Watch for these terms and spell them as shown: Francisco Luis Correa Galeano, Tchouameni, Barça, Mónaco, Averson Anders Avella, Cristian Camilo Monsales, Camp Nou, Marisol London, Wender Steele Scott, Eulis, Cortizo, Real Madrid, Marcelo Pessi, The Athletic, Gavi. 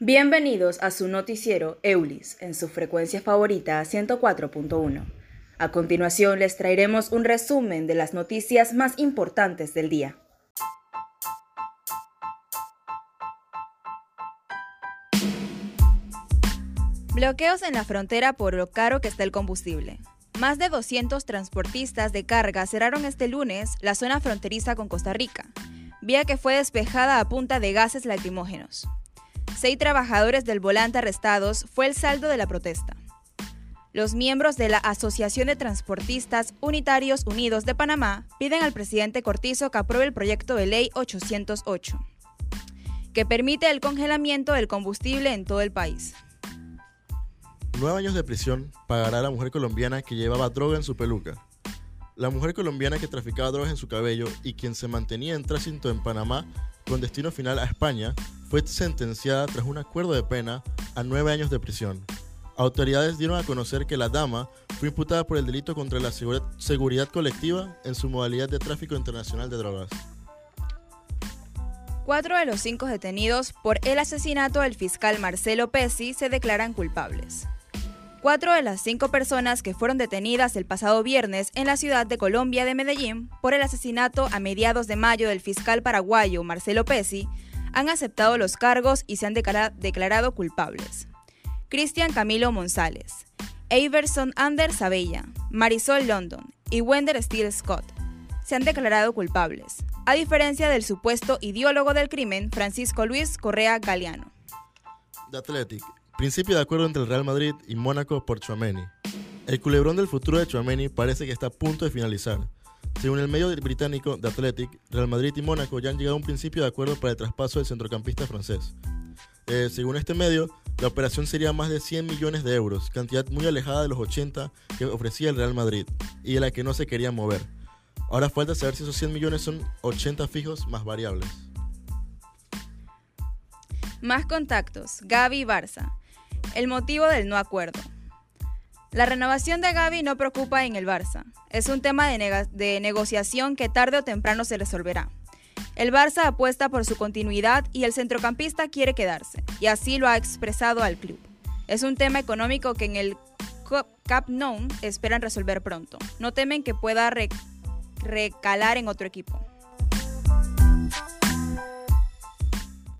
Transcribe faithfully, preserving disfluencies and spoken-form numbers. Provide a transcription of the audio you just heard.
Bienvenidos a su noticiero Eulis, en su frecuencia favorita ciento cuatro punto uno. A continuación les traeremos un resumen de las noticias más importantes del día. Bloqueos en la frontera por lo caro que está el combustible. Más de doscientos transportistas de carga cerraron este lunes la zona fronteriza con Costa Rica, vía que fue despejada a punta de gases lacrimógenos. Seis trabajadores del volante arrestados fue el saldo de la protesta. Los miembros de la Asociación de Transportistas Unitarios Unidos de Panamá piden al presidente Cortizo que apruebe el proyecto de ley ochocientos ocho, que permite el congelamiento del combustible en todo el país. Nueve años de prisión pagará la mujer colombiana que llevaba droga en su peluca. La mujer colombiana que traficaba drogas en su cabello y quien se mantenía en tránsito en Panamá con destino final a España fue sentenciada tras un acuerdo de pena a nueve años de prisión. Autoridades dieron a conocer que la dama fue imputada por el delito contra la segura, seguridad colectiva en su modalidad de tráfico internacional de drogas. Cuatro de los cinco detenidos por el asesinato del fiscal Marcelo Pessi se declaran culpables. Cuatro de las cinco personas que fueron detenidas el pasado viernes en la ciudad de Colombia de Medellín por el asesinato a mediados de mayo del fiscal paraguayo Marcelo Pessi han aceptado los cargos y se han declarado culpables. Cristian Camilo Monsales, Averson Anders Avella, Marisol London y Wender Steele Scott se han declarado culpables, a diferencia del supuesto ideólogo del crimen Francisco Luis Correa Galeano. The Athletic, principio de acuerdo entre el Real Madrid y Mónaco por Tchouameni. El culebrón del futuro de Tchouameni parece que está a punto de finalizar. Según el medio británico The Athletic, Real Madrid y Mónaco ya han llegado a un principio de acuerdo para el traspaso del centrocampista francés. Eh, según este medio, la operación sería más de cien millones de euros, cantidad muy alejada de los ochenta que ofrecía el Real Madrid y de la que no se quería mover. Ahora falta saber si esos cien millones son ochenta fijos más variables. Más contactos, Gavi y Barça. El motivo del no acuerdo. La renovación de Gavi no preocupa en el Barça. Es un tema de, neg- de negociación que tarde o temprano se resolverá. El Barça apuesta por su continuidad y el centrocampista quiere quedarse, y así lo ha expresado al club. Es un tema económico que en el Camp Nou esperan resolver pronto. No temen que pueda re- recalar en otro equipo.